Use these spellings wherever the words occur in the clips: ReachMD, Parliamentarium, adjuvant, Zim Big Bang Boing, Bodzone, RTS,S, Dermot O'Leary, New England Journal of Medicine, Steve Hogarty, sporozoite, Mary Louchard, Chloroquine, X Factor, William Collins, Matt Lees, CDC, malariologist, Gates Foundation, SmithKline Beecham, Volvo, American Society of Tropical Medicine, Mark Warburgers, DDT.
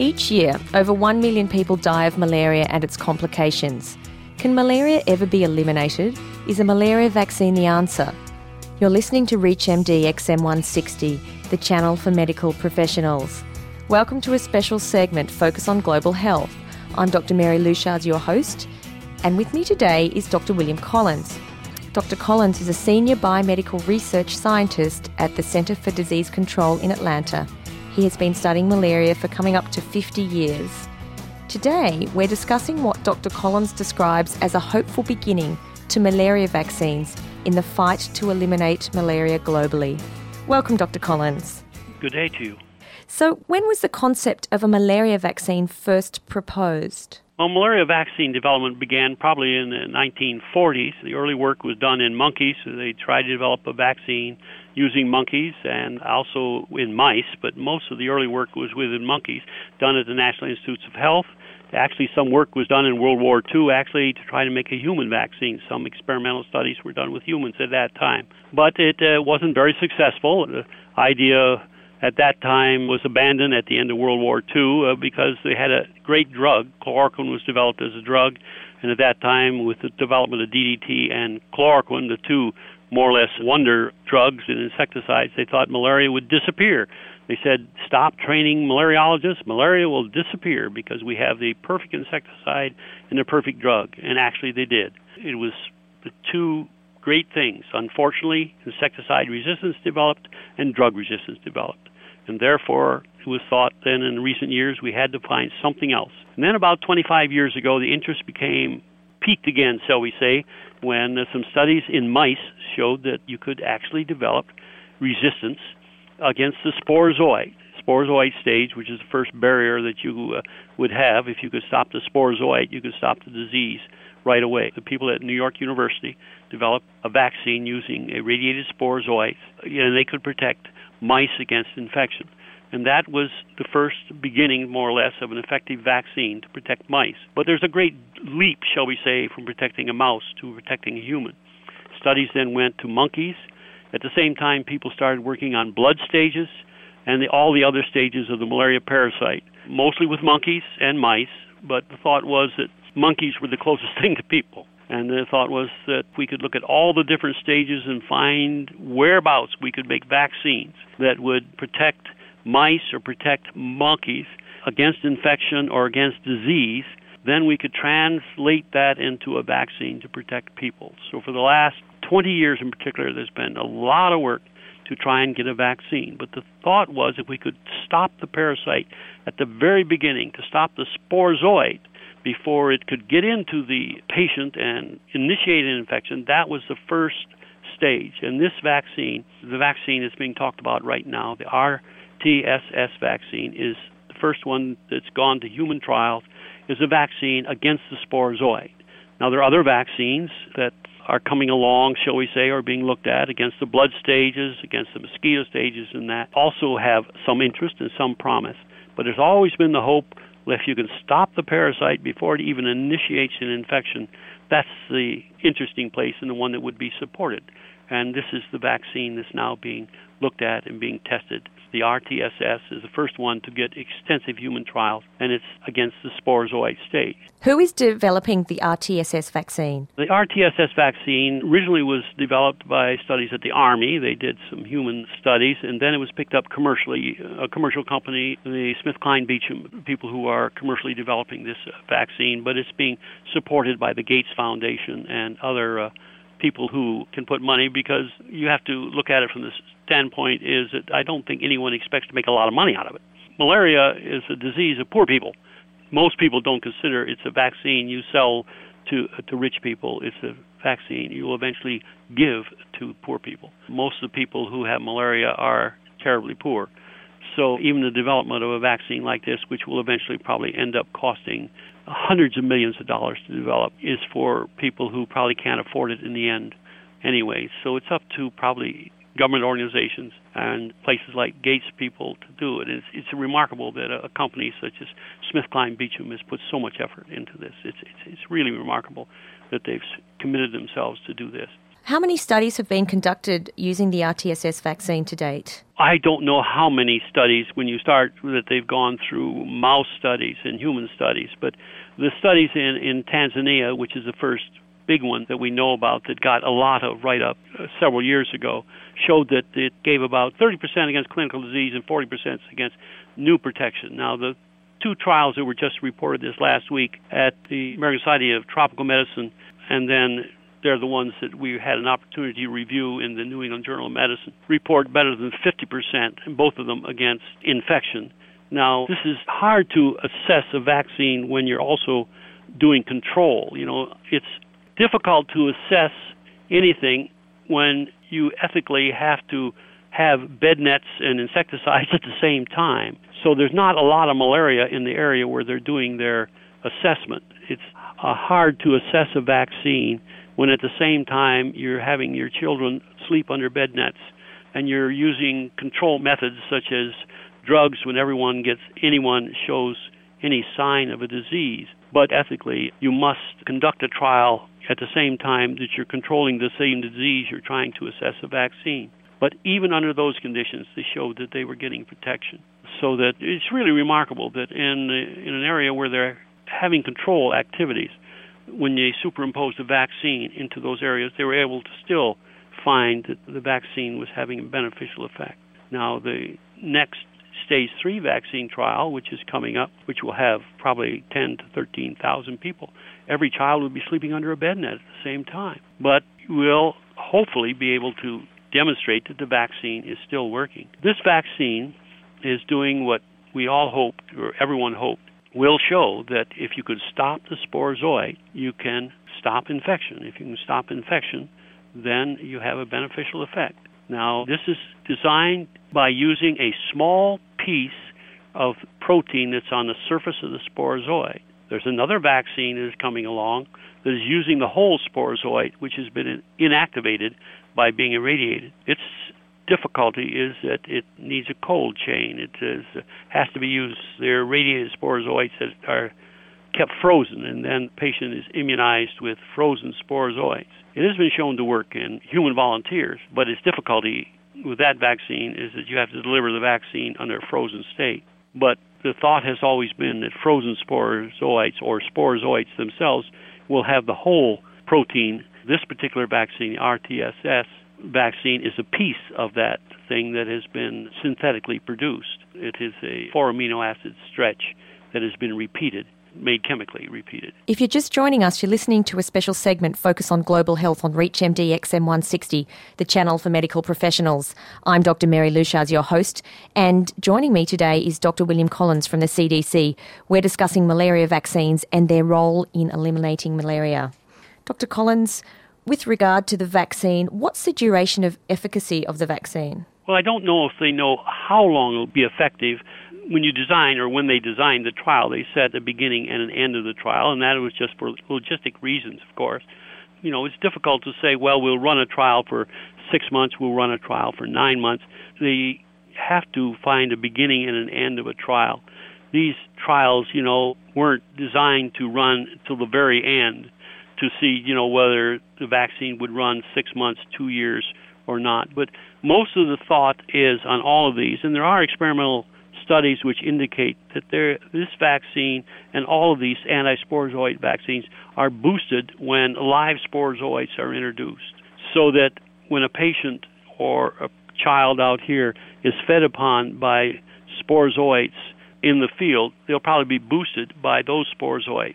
Each year, over 1 million people die of malaria and its complications. Can malaria ever be eliminated? Is a malaria vaccine the answer? You're listening to ReachMD XM160, the channel for medical professionals. Welcome to a special segment focused on global health. I'm Dr. Mary Louchard, your host, and with me today is Dr. William Collins. Dr. Collins is a senior biomedical research scientist at the Centre for Disease Control in Atlanta. He has been studying malaria for coming up to 50 years. Today, we're discussing what Dr. Collins describes as a hopeful beginning to malaria vaccines in the fight to eliminate malaria globally. Welcome, Dr. Collins. Good day to you. So, when was the concept of a malaria vaccine first proposed? Well, malaria vaccine development began probably in the 1940s. The early work was done in monkeys. So they tried to develop a vaccine using monkeys and also in mice, but most of the early work was within monkeys, done at the National Institutes of Health. Actually, some work was done in World War II, actually, to try to make a human vaccine. Some experimental studies were done with humans at that time. But it wasn't very successful. The idea at that time was abandoned at the end of World War II because they had a great drug. Chloroquine was developed as a drug, and at that time, with the development of DDT and chloroquine, the two more or less wonder drugs and insecticides, they thought malaria would disappear. They said, stop training malariologists. Malaria will disappear because we have the perfect insecticide and the perfect drug. And actually they did. It was the two great things. Unfortunately, insecticide resistance developed and drug resistance developed. And therefore, it was thought then in recent years we had to find something else. And then about 25 years ago, the interest peaked again, shall we say, when some studies in mice showed that you could actually develop resistance against the sporozoite stage, which is the first barrier that you would have. If you could stop the sporozoite, you could stop the disease right away. The people at New York University developed a vaccine using irradiated sporozoites, and they could protect mice against infection. And that was the first beginning, more or less, of an effective vaccine to protect mice. But there's a great leap, shall we say, from protecting a mouse to protecting a human. Studies then went to monkeys. At the same time, people started working on blood stages and all the other stages of the malaria parasite, mostly with monkeys and mice. But the thought was that monkeys were the closest thing to people. And the thought was that we could look at all the different stages and find whereabouts we could make vaccines that would protect mice or protect monkeys against infection or against disease, then we could translate that into a vaccine to protect people. So for the last 20 years in particular, there's been a lot of work to try and get a vaccine. But the thought was if we could stop the parasite at the very beginning, to stop the sporozoite before it could get into the patient and initiate an infection, that was the first stage. And this vaccine, the vaccine that's being talked about right now, the RTS,S vaccine is the first one that's gone to human trials, is a vaccine against the sporozoite. Now, there are other vaccines that are coming along, shall we say, or being looked at against the blood stages, against the mosquito stages, and that also have some interest and some promise. But there's always been the hope that if you can stop the parasite before it even initiates an infection, that's the interesting place and the one that would be supported. And this is the vaccine that's now being looked at and being tested. The RTS,S is the first one to get extensive human trials, and it's against the sporozoite stage. Who is developing the RTS,S vaccine? The RTS,S vaccine originally was developed by studies at the Army. They did some human studies, and then it was picked up commercially. A commercial company, the SmithKline Beecham, people who are commercially developing this vaccine, but it's being supported by the Gates Foundation and other people who can put money, because you have to look at it from the standpoint is that I don't think anyone expects to make a lot of money out of it. Malaria is a disease of poor people. Most people don't consider it's a vaccine you sell to rich people. It's a vaccine you will eventually give to poor people. Most of the people who have malaria are terribly poor. So even the development of a vaccine like this, which will eventually probably end up costing hundreds of millions of dollars to develop, is for people who probably can't afford it in the end anyway. So it's up to probably government organizations and places like Gates people to do it. It's remarkable that a company such as SmithKline Beecham has put so much effort into this. It's really remarkable that they've committed themselves to do this. How many studies have been conducted using the RTS,S vaccine to date? I don't know how many studies when you start that they've gone through mouse studies and human studies, but the studies in Tanzania, which is the first big one that we know about that got a lot of write-up several years ago, showed that it gave about 30% against clinical disease and 40% against new protection. Now, the two trials that were just reported this last week at the American Society of Tropical Medicine, and then they're the ones that we had an opportunity to review in the New England Journal of Medicine, report better than 50%, and both of them against infection. Now, this is hard to assess a vaccine when you're also doing control. You know, it's difficult to assess anything when you ethically have to have bed nets and insecticides at the same time. So there's not a lot of malaria in the area where they're doing their assessment. It's hard to assess a vaccine when at the same time you're having your children sleep under bed nets and you're using control methods such as drugs when anyone shows any sign of a disease. But ethically, you must conduct a trial at the same time that you're controlling the same disease you're trying to assess a vaccine. But even under those conditions, they showed that they were getting protection. So that it's really remarkable that in an area where they're having control activities, when they superimposed the vaccine into those areas, they were able to still find that the vaccine was having a beneficial effect. Now, the next stage 3 vaccine trial, which is coming up, which will have probably 10 to 13,000 people. Every child will be sleeping under a bed net at the same time. But we'll hopefully be able to demonstrate that the vaccine is still working. This vaccine is doing what we all hoped, or everyone hoped, will show that if you could stop the sporozoite, you can stop infection. If you can stop infection, then you have a beneficial effect. Now, this is designed by using a small piece of protein that's on the surface of the sporozoite. There's another vaccine that is coming along that is using the whole sporozoite, which has been inactivated by being irradiated. Its difficulty is that it needs a cold chain. It has to be used. They're irradiated sporozoites that are kept frozen, and then the patient is immunized with frozen sporozoites. It has been shown to work in human volunteers, but its difficulty with that vaccine is that you have to deliver the vaccine under a frozen state. But the thought has always been that frozen sporozoites or sporozoites themselves will have the whole protein. This particular vaccine, RTS,S vaccine, is a piece of that thing that has been synthetically produced. It is a 4 amino acid stretch that has been made chemically repeated. If you're just joining us, you're listening to a special segment focused on global health on ReachMD XM160, the channel for medical professionals. I'm Dr. Mary Louchard, your host, and joining me today is Dr. William Collins from the CDC. We're discussing malaria vaccines and their role in eliminating malaria. Dr. Collins, with regard to the vaccine, what's the duration of efficacy of the vaccine? Well, I don't know if they know how long it'll be effective. When they designed the trial, they set a beginning and an end of the trial, and that was just for logistic reasons, of course. You know, it's difficult to say, well, we'll run a trial for 6 months, we'll run a trial for 9 months. They have to find a beginning and an end of a trial. These trials, you know, weren't designed to run till the very end to see, you know, whether the vaccine would run 6 months, 2 years, or not. But most of the thought is on all of these, and there are experimental studies which indicate that this vaccine and all of these anti-sporozoite vaccines are boosted when live sporozoites are introduced, so that when a patient or a child out here is fed upon by sporozoites in the field, they'll probably be boosted by those sporozoites.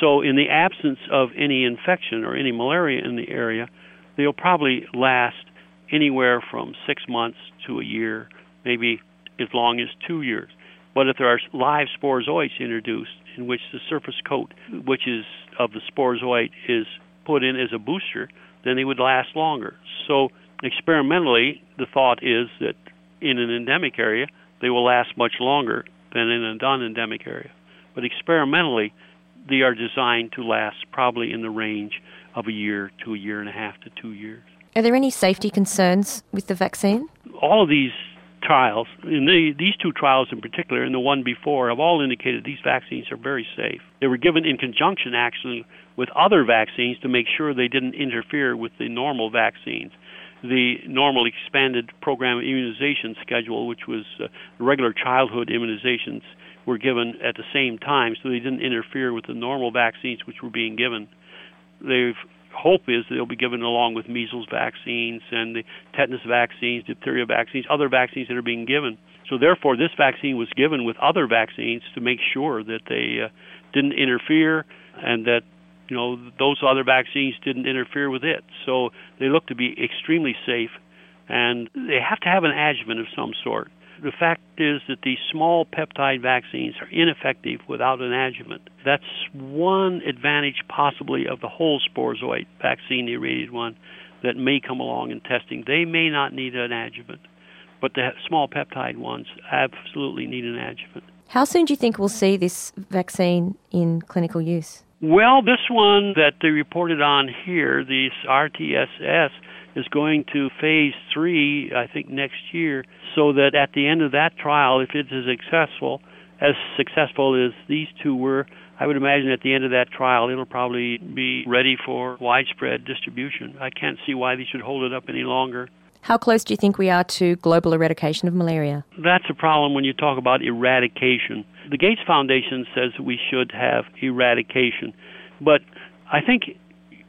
So in the absence of any infection or any malaria in the area, they'll probably last anywhere from 6 months to a year, maybe as long as 2 years. But if there are live sporozoites introduced in which the surface coat, which is of the sporozoite, is put in as a booster, then they would last longer. So experimentally, the thought is that in an endemic area, they will last much longer than in a non-endemic area. But experimentally, they are designed to last probably in the range of a year to a year and a half to 2 years. Are there any safety concerns with the vaccine? All of these trials, and these two trials in particular, and the one before, have all indicated these vaccines are very safe. They were given in conjunction, actually, with other vaccines to make sure they didn't interfere with the normal vaccines. The normal expanded program immunization schedule, which was regular childhood immunizations, were given at the same time, so they didn't interfere with the normal vaccines which were being given. The hope is they'll be given along with measles vaccines and the tetanus vaccines, diphtheria vaccines, other vaccines that are being given. So therefore, this vaccine was given with other vaccines to make sure that they didn't interfere, and that those other vaccines didn't interfere with it. So they look to be extremely safe, and they have to have an adjuvant of some sort. The fact is that these small peptide vaccines are ineffective without an adjuvant. That's one advantage possibly of the whole sporozoite vaccine, the irradiated one, that may come along in testing. They may not need an adjuvant, but the small peptide ones absolutely need an adjuvant. How soon do you think we'll see this vaccine in clinical use? Well, this one that they reported on here, the RTS,S, is going to phase 3, I think, next year, so that at the end of that trial, if it is successful as these two were, I would imagine at the end of that trial, it'll probably be ready for widespread distribution. I can't see why they should hold it up any longer. How close do you think we are to global eradication of malaria? That's a problem when you talk about eradication. The Gates Foundation says we should have eradication, but I think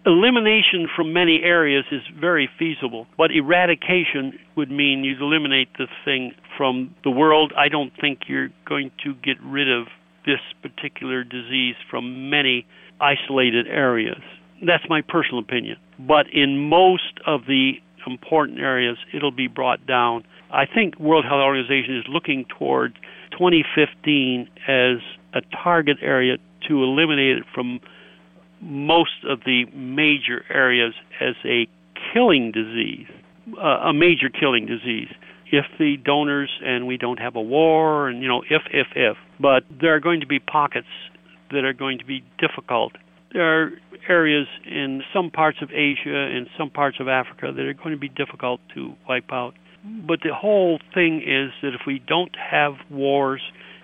elimination from many areas is very feasible, but eradication would mean you'd eliminate the thing from the world. I don't think you're going to get rid of this particular disease from many isolated areas. That's my personal opinion. But in most of the important areas, it'll be brought down. I think World Health Organization is looking toward 2015 as a target area to eliminate it from most of the major areas as a killing disease, a major killing disease, if the donors and we don't have a war and, if. But there are going to be pockets that are going to be difficult. There are areas in some parts of Asia and some parts of Africa that are going to be difficult to wipe out. But the whole thing is that if we don't have wars,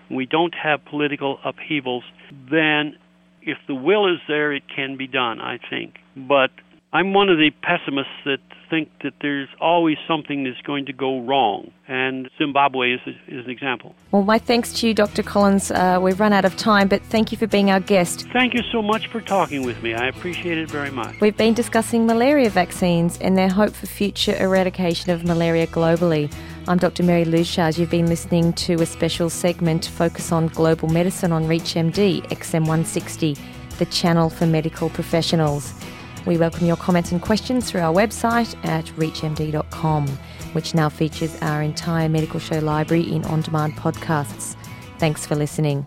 we don't have political upheavals, then if the will is there, it can be done, I think. But I'm one of the pessimists that think that there's always something that's going to go wrong, and Zimbabwe is an example. Well, my thanks to you, Dr. Collins. We've run out of time, but thank you for being our guest. Thank you so much for talking with me. I appreciate it very much. We've been discussing malaria vaccines and their hope for future eradication of malaria globally. I'm Dr. Mary Leuchars. You've been listening to a special segment focus on global medicine on ReachMD XM160, the channel for medical professionals. We welcome your comments and questions through our website at reachmd.com, which now features our entire medical show library in on-demand podcasts. Thanks for listening.